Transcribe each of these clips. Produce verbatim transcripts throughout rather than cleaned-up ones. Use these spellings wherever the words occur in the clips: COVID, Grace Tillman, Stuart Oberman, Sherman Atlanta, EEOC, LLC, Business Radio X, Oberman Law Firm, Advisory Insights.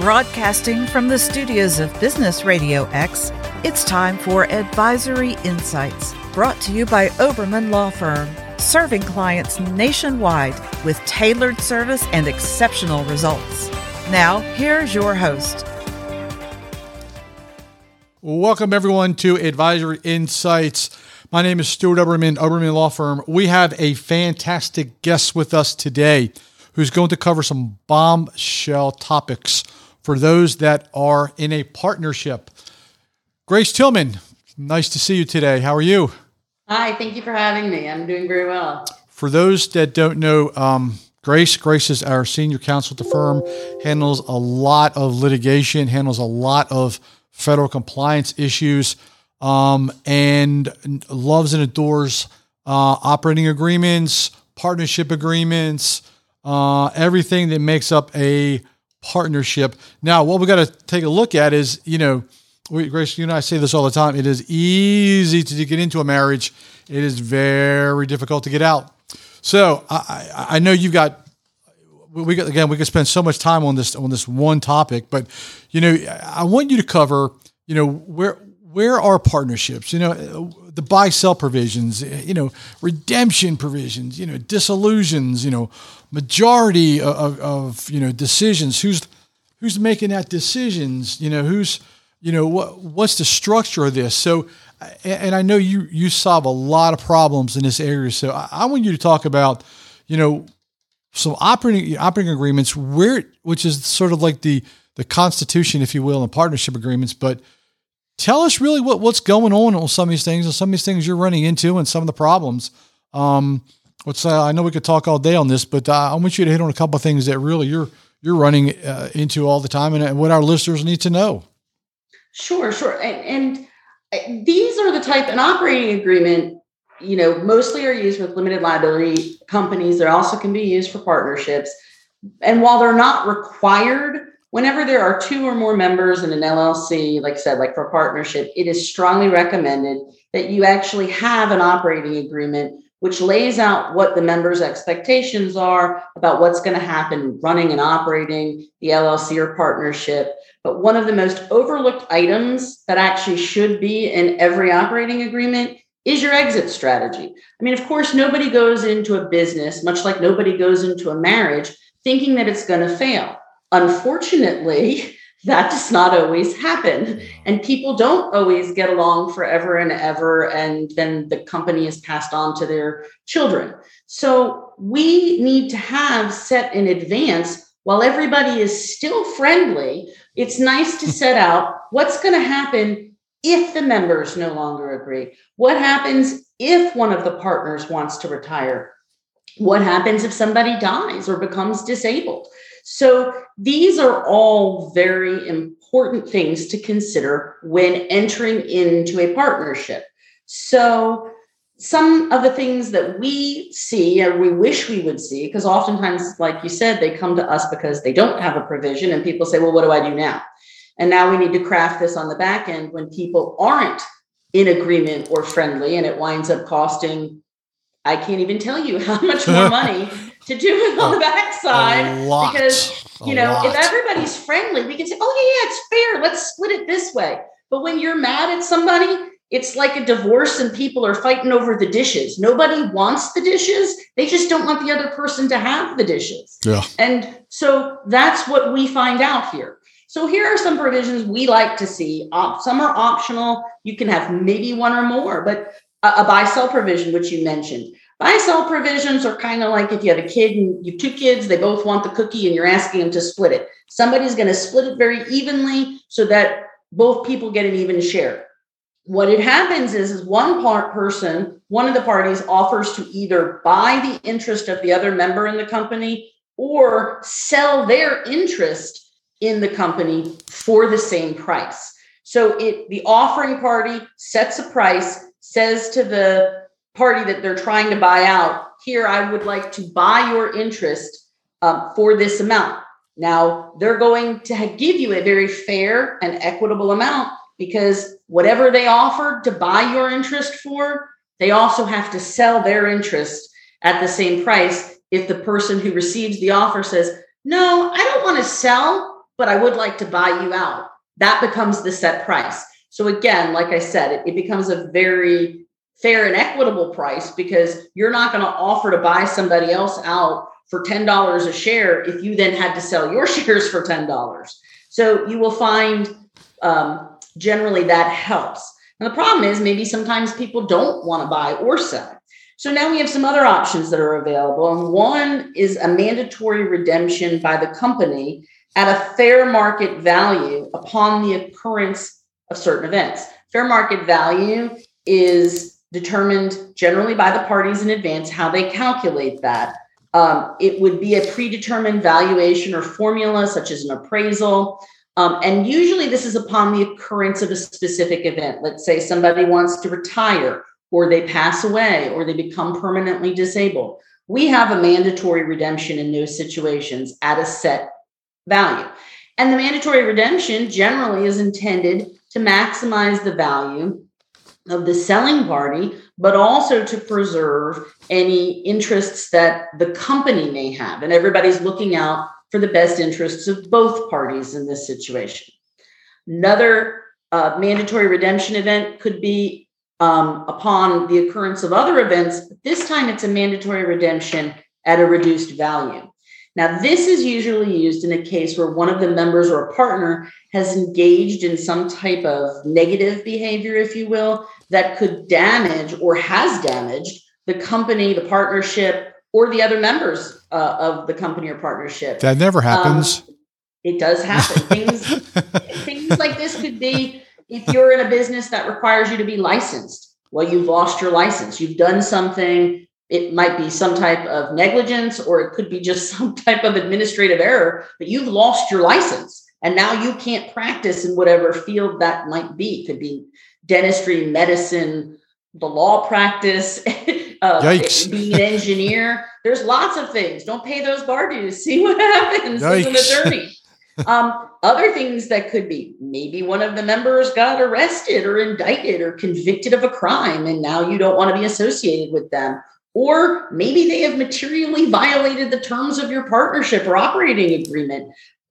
Broadcasting from the studios of Business Radio X, it's time for Advisory Insights, brought to you by Oberman Law Firm, serving clients nationwide with tailored service and exceptional results. Now, here's your host. Welcome, everyone, to Advisory Insights. My name is Stuart Oberman, Oberman Law Firm. We have a fantastic guest with us today who's going to cover some bombshell topics for those that are in a partnership. Grace Tillman, nice to see you today. How are you? Hi, thank you for having me. I'm doing very well. For those that don't know, um, Grace, Grace is our senior counsel at the firm, handles a lot of litigation, handles a lot of federal compliance issues, um, and loves and adores uh, operating agreements, partnership agreements, uh, everything that makes up a partnership. Now, what we got to take a look at is, you know, we, Grace, you and I say this all the time. It is easy to get into a marriage. It is very difficult to get out. So I, I know you've got, we got, again, we could spend so much time on this, on this one topic, but, you know, I want you to cover, you know, where, where are partnerships, you know, the buy sell provisions, you know, redemption provisions, you know, dissolutions, you know, majority of, of, you know, decisions, who's, who's making that decisions, you know, who's, you know, what, what's the structure of this? So, and I know you, you solve a lot of problems in this area. So I, I want you to talk about, you know, some operating, operating agreements where, which is sort of like the, the Constitution, if you will, and partnership agreements, but tell us really what, what's going on on some of these things and some of these things you're running into and some of the problems. Um, which, uh, I know we could talk all day on this, but uh, I want you to hit on a couple of things that really you're you're running uh, into all the time and, and what our listeners need to know. Sure, sure. And, and these are the type, an operating agreement, you know, mostly are used with limited liability companies. They also can be used for partnerships. And while they're not required, whenever there are two or more members in an L L C, like I said, like for a partnership, it is strongly recommended that you actually have an operating agreement which lays out what the members' expectations are about what's going to happen running and operating the L L C or partnership. But one of the most overlooked items that actually should be in every operating agreement is your exit strategy. I mean, of course, nobody goes into a business, much like nobody goes into a marriage, thinking that it's going to fail. Unfortunately, that does not always happen. And people don't always get along forever and ever. And then the company is passed on to their children. So we need to have set in advance, while everybody is still friendly, it's nice to set out what's going to happen if the members no longer agree. What happens if one of the partners wants to retire? What happens if somebody dies or becomes disabled? So these are all very important things to consider when entering into a partnership. So some of the things that we see or we wish we would see, because oftentimes, like you said, they come to us because they don't have a provision and people say, well, what do I do now? And now we need to craft this on the back end when people aren't in agreement or friendly, and it winds up costing, I can't even tell you how much more money to do it on the backside, because, you know, if everybody's friendly, we can say, oh, yeah, it's fair. Let's split it this way. But when you're mad at somebody, it's like a divorce and people are fighting over the dishes. Nobody wants the dishes. They just don't want the other person to have the dishes. Yeah. And so that's what we find out here. So here are some provisions we like to see. Some are optional. You can have maybe one or more, but a buy-sell provision, which you mentioned. Buy-sell provisions are kind of like if you have a kid and you have two kids, they both want the cookie and you're asking them to split it. Somebody's going to split it very evenly so that both people get an even share. What it happens is, is one part person, one of the parties offers to either buy the interest of the other member in the company or sell their interest in the company for the same price. So it the offering party sets a price, says to the party that they're trying to buy out, here, I would like to buy your interest uh, for this amount. Now, they're going to give you a very fair and equitable amount because whatever they offered to buy your interest for, they also have to sell their interest at the same price. If the person who receives the offer says, no, I don't want to sell, but I would like to buy you out. That becomes the set price. So again, like I said, it, it becomes a very fair and equitable price because you're not going to offer to buy somebody else out for ten dollars a share if you then had to sell your shares for ten dollars. So you will find um, generally that helps. And the problem is maybe sometimes people don't want to buy or sell. So now we have some other options that are available. And one is a mandatory redemption by the company at a fair market value upon the occurrence of certain events. Fair market value is determined generally by the parties in advance, how they calculate that. Um, it would be a predetermined valuation or formula, such as an appraisal. Um, and usually this is upon the occurrence of a specific event. Let's say somebody wants to retire, or they pass away, or they become permanently disabled. We have a mandatory redemption in those situations at a set value. And the mandatory redemption generally is intended to maximize the value of the selling party, but also to preserve any interests that the company may have. And everybody's looking out for the best interests of both parties in this situation. Another uh, mandatory redemption event could be Um, upon the occurrence of other events. This time it's a mandatory redemption at a reduced value. Now, this is usually used in a case where one of the members or a partner has engaged in some type of negative behavior, if you will, that could damage or has damaged the company, the partnership, or the other members uh, of the company or partnership. That never happens. Um, it does happen. things, things like this could be, if you're in a business that requires you to be licensed, well, you've lost your license. You've done something. It might be some type of negligence, or it could be just some type of administrative error, but you've lost your license. And now you can't practice in whatever field that might be. It could be dentistry, medicine, the law practice, uh, being an engineer. There's lots of things. Don't pay those bar dues. See what happens. Yikes. He's an attorney. Um, other things that could be, maybe one of the members got arrested or indicted or convicted of a crime, and now you don't want to be associated with them. Or maybe they have materially violated the terms of your partnership or operating agreement.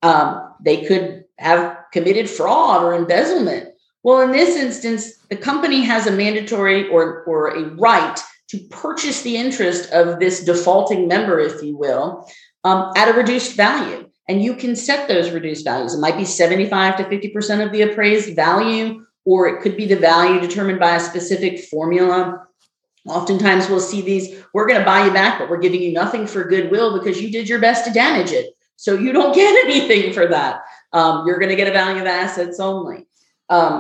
Um, they could have committed fraud or embezzlement. Well, in this instance, the company has a mandatory or, or a right to purchase the interest of this defaulting member, if you will, um, at a reduced value. And you can set those reduced values. It might be seventy-five to fifty percent of the appraised value, or it could be the value determined by a specific formula. Oftentimes we'll see these, we're going to buy you back, but we're giving you nothing for goodwill because you did your best to damage it. So you don't get anything for that. Um, you're going to get a value of assets only. Um,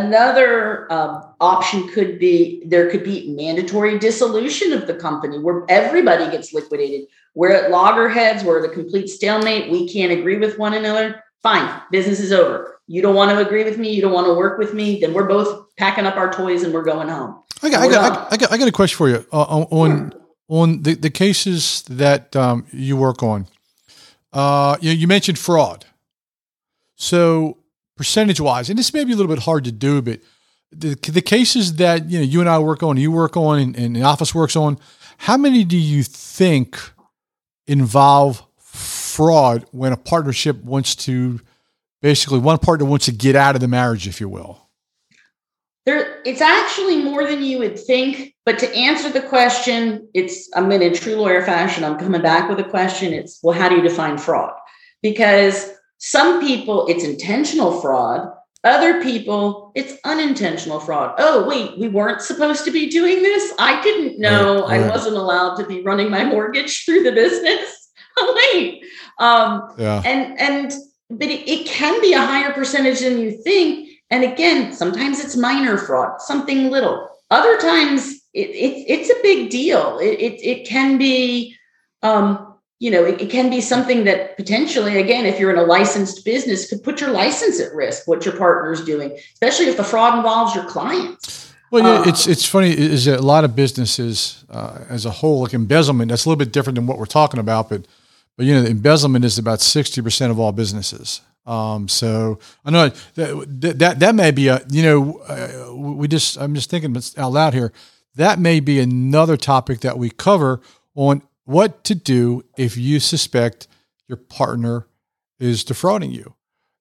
another uh, option could be, there could be mandatory dissolution of the company where everybody gets liquidated. We're at loggerheads, we're at a complete stalemate, we can't agree with one another, fine, business is over. You don't want to agree with me, you don't want to work with me, then we're both packing up our toys and we're going home. I got, I got, I got, I got a question for you. Uh, on sure. on the, the cases that um, you work on, uh, you, you mentioned fraud. So percentage-wise, and this may be a little bit hard to do, but the, the cases that you know you and I work on, you work on, and, and the office works on, how many do you think involve fraud when a partnership wants to, basically one partner wants to get out of the marriage, if you will? There, it's actually more than you would think, but to answer the question, it's, I'm in a true lawyer fashion, I'm coming back with a question. It's, well, how do you define fraud? Because some people, it's intentional fraud. Other people, it's unintentional fraud. Oh, wait, we weren't supposed to be doing this. I didn't know right, right. I wasn't allowed to be running my mortgage through the business. Oh, wait. Um, yeah. And, and, but it, it can be a higher percentage than you think. And again, sometimes it's minor fraud, something little. Other times it, it, it's a big deal. It, it, it can be, um, you know, it, it can be something that potentially, again, if you're in a licensed business, could put your license at risk, what your partner's doing, especially if the fraud involves your clients. Well, um, it's it's funny, is that a lot of businesses uh, as a whole, like embezzlement, that's a little bit different than what we're talking about, but, but you know, embezzlement is about sixty percent of all businesses. Um, so I know that, that, that may be a, you know, uh, we just, I'm just thinking out loud here. That may be another topic that we cover on what to do if you suspect your partner is defrauding you.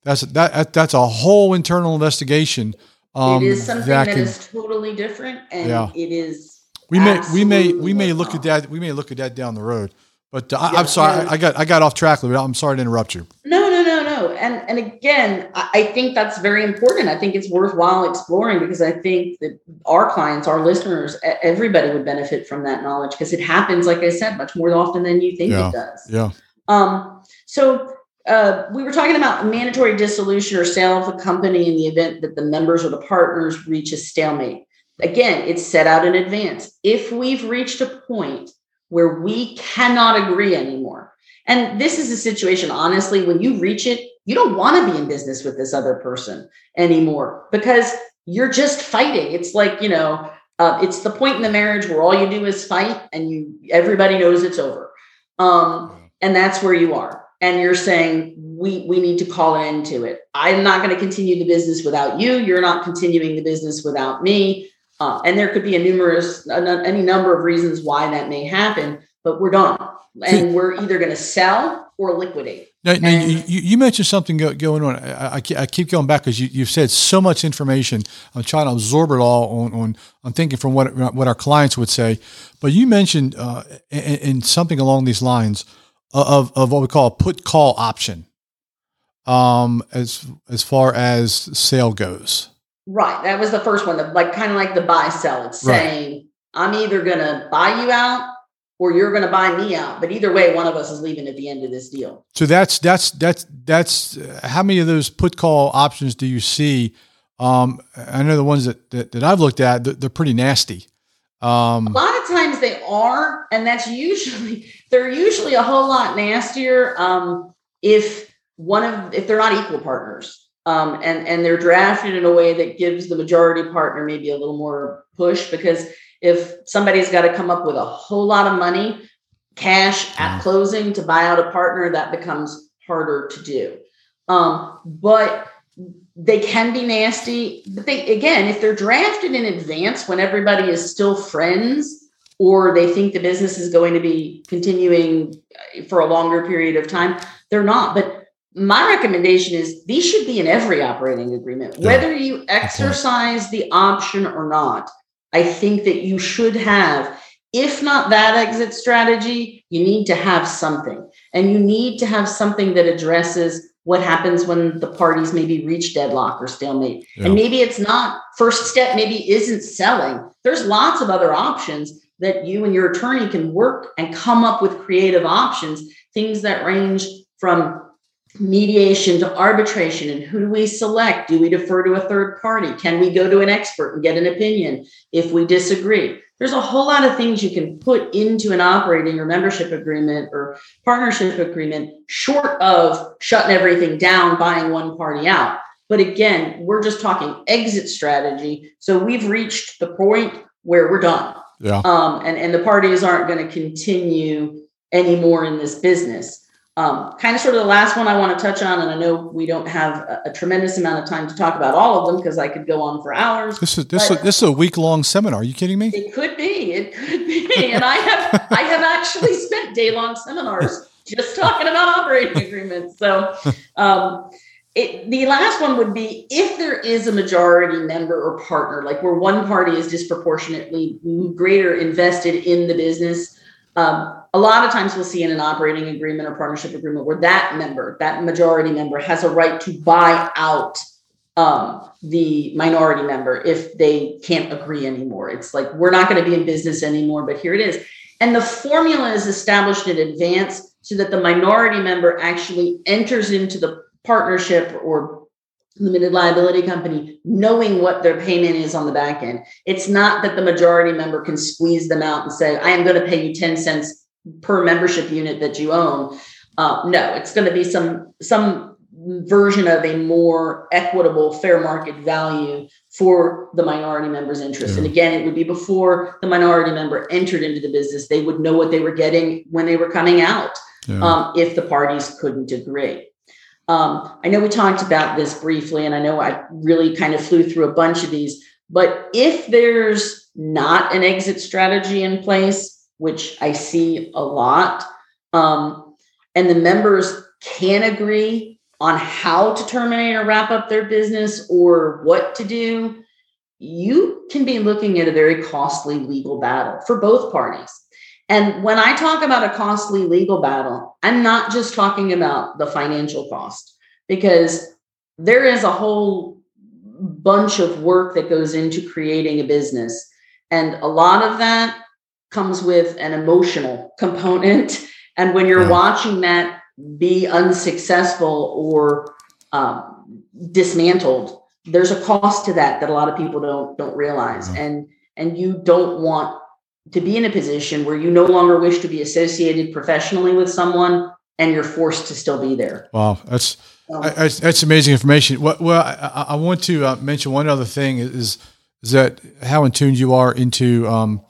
That's that. That's a whole internal investigation. Um, it is something that, that can, is totally different, and yeah. it is. We may we may we may look at that. We may look at that down the road. But uh, yeah, I'm sorry, I, I got I got off track a little bit. I'm sorry to interrupt you. No, no, no, no. And and again, I think that's very important. I think it's worthwhile exploring because I think that our clients, our listeners, everybody would benefit from that knowledge because it happens, like I said, much more often than you think yeah. it does. Yeah. Um. So. Uh, we were talking about mandatory dissolution or sale of a company in the event that the members or the partners reach a stalemate. Again, it's set out in advance. If we've reached a point where we cannot agree anymore, and this is a situation, honestly, when you reach it, you don't want to be in business with this other person anymore because you're just fighting. It's like, you know, uh, it's the point in the marriage where all you do is fight and you everybody knows it's over. Um, and that's where you are. And you're saying, we we need to call an end to it. I'm not going to continue the business without you. You're not continuing the business without me. Uh, and there could be a numerous, any number of reasons why that may happen, but we're done. And we're either going to sell or liquidate. Now, now you, you mentioned something go, going on. I, I, I keep going back because you, you've said so much information. I'm trying to absorb it all on, on I'm thinking from what, what our clients would say. But you mentioned uh, in, in something along these lines, Of, of what we call a put call option, um, as as far as sale goes. Right, that was the first one. The, like kind of like the buy sell. It's right. saying I'm either going to buy you out or you're going to buy me out. But either way, one of us is leaving at the end of this deal. So that's that's that's that's uh, how many of those put call options do you see? Um, I know the ones that that, that I've looked at, they're, they're pretty nasty. Um, a lot of times they are, and that's usually they're usually a whole lot nastier um, if one of if they're not equal partners, um, and and they're drafted in a way that gives the majority partner maybe a little more push because if somebody's got to come up with a whole lot of money, cash at closing to buy out a partner, that becomes harder to do. Um, but they can be nasty, but they, again, if they're drafted in advance when everybody is still friends or they think the business is going to be continuing for a longer period of time, they're not. But my recommendation is these should be in every operating agreement, yeah. whether you exercise the option or not. I think that you should have, if not that exit strategy, you need to have something, and you need to have something that addresses what happens when the parties maybe reach deadlock or stalemate. Yeah. And maybe it's not first step, maybe isn't selling. There's lots of other options that you and your attorney can work and come up with creative options, things that range from mediation to arbitration. And who do we select? Do we defer to a third party? Can we go to an expert and get an opinion if we disagree? There's a whole lot of things you can put into an operating or membership agreement or partnership agreement short of shutting everything down, buying one party out. But again, we're just talking exit strategy. So we've reached the point where we're done. Yeah. Um, and, and the parties aren't going to continue anymore in this business. Um, kind of sort of the last one I want to touch on, and I know we don't have a, a tremendous amount of time to talk about all of them because I could go on for hours. This is this, a, this is a week long seminar. Are you kidding me? It could be. It could be. And I have I have actually spent day long seminars just talking about operating agreements. So um, it, the last one would be if there is a majority member or partner, like where one party is disproportionately greater invested in the business. Um, a lot of times we'll see in an operating agreement or partnership agreement where that member, that majority member has a right to buy out um, the minority member if they can't agree anymore. It's like, we're not going to be in business anymore, but here it is. And the formula is established in advance so that the minority member actually enters into the partnership or limited liability company knowing what their payment is on the back end. It's not that the majority member can squeeze them out and say, I am going to pay you ten cents per membership unit that you own. Uh, no, it's going to be some, some version of a more equitable fair market value for the minority member's interest. Yeah. And again, it would be before the minority member entered into the business, they would know what they were getting when they were coming out, yeah. um, if the parties couldn't agree. Um, I know we talked about this briefly, and I know I really kind of flew through a bunch of these, but if there's not an exit strategy in place, which I see a lot, um, and the members can agree on how to terminate or wrap up their business or what to do, you can be looking at a very costly legal battle for both parties. And when I talk about a costly legal battle, I'm not just talking about the financial cost, because there is a whole bunch of work that goes into creating a business. And a lot of that comes with an emotional component. And when you're yeah. watching that be unsuccessful or um, dismantled, there's a cost to that that a lot of people don't don't realize. Yeah. And, and you don't want to be in a position where you no longer wish to be associated professionally with someone and you're forced to still be there. Wow. That's, um, I, I, that's amazing information. Well, well I, I want to uh, mention one other thing is, is that how in tune you are into um,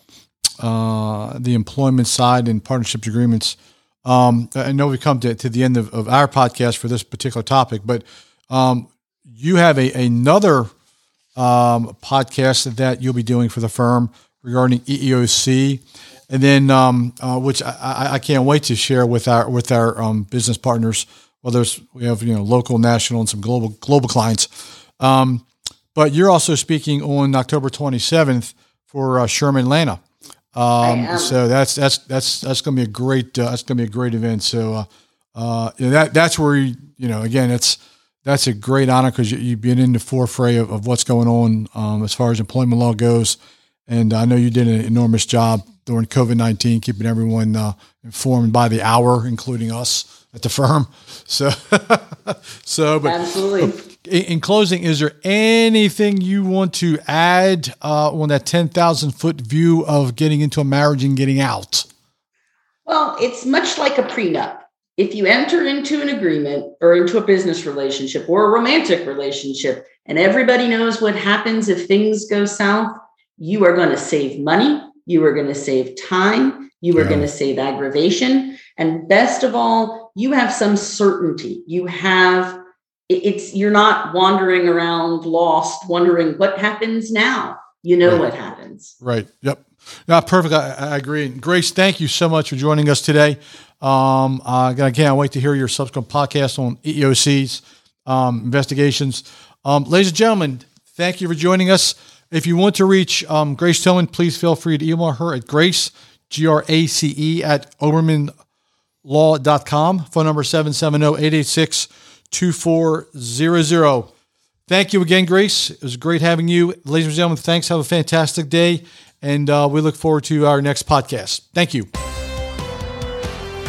uh, the employment side and partnerships agreements. Um, I know we come to, to the end of, of our podcast for this particular topic, but um, you have a, another um, podcast that you'll be doing for the firm regarding E E O C, and then um, uh, which I, I can't wait to share with our with our um, business partners. Well, there's we have you know local, national, and some global global clients. Um, but you're also speaking on October twenty-seventh for uh, Sherman Atlanta. Um, so that's that's that's that's going to be a great uh, that's going to be a great event. So uh, uh, you know, that that's where you, you know again it's that's a great honor because you, you've been in the forefront of, of what's going on um, as far as employment law goes. And I know you did an enormous job during COVID nineteen, keeping everyone uh, informed by the hour, including us at the firm. So, so, but absolutely. In closing, is there anything you want to add uh, on that ten thousand foot view of getting into a marriage and getting out? Well, it's much like a prenup. If you enter into an agreement or into a business relationship or a romantic relationship, and everybody knows what happens if things go south, you are going to save money. You are going to save time. You are yeah. going to save aggravation. And best of all, you have some certainty. You have, it's, you're not wandering around lost, wondering what happens now. You know right. what happens. Right. Yep. No, perfect. I, I agree. And Grace, thank you so much for joining us today. Um, I can't wait to hear your subsequent podcast on E E O Cs, um, investigations. Um, ladies and gentlemen, thank you for joining us. If you want to reach um, Grace Tillman, please feel free to email her at grace, G R A C E, at oberman law dot com. Phone number seven seven zero, eight eight six, two four zero zero. Thank you again, Grace. It was great having you. Ladies and gentlemen, thanks. Have a fantastic day. And uh, we look forward to our next podcast. Thank you.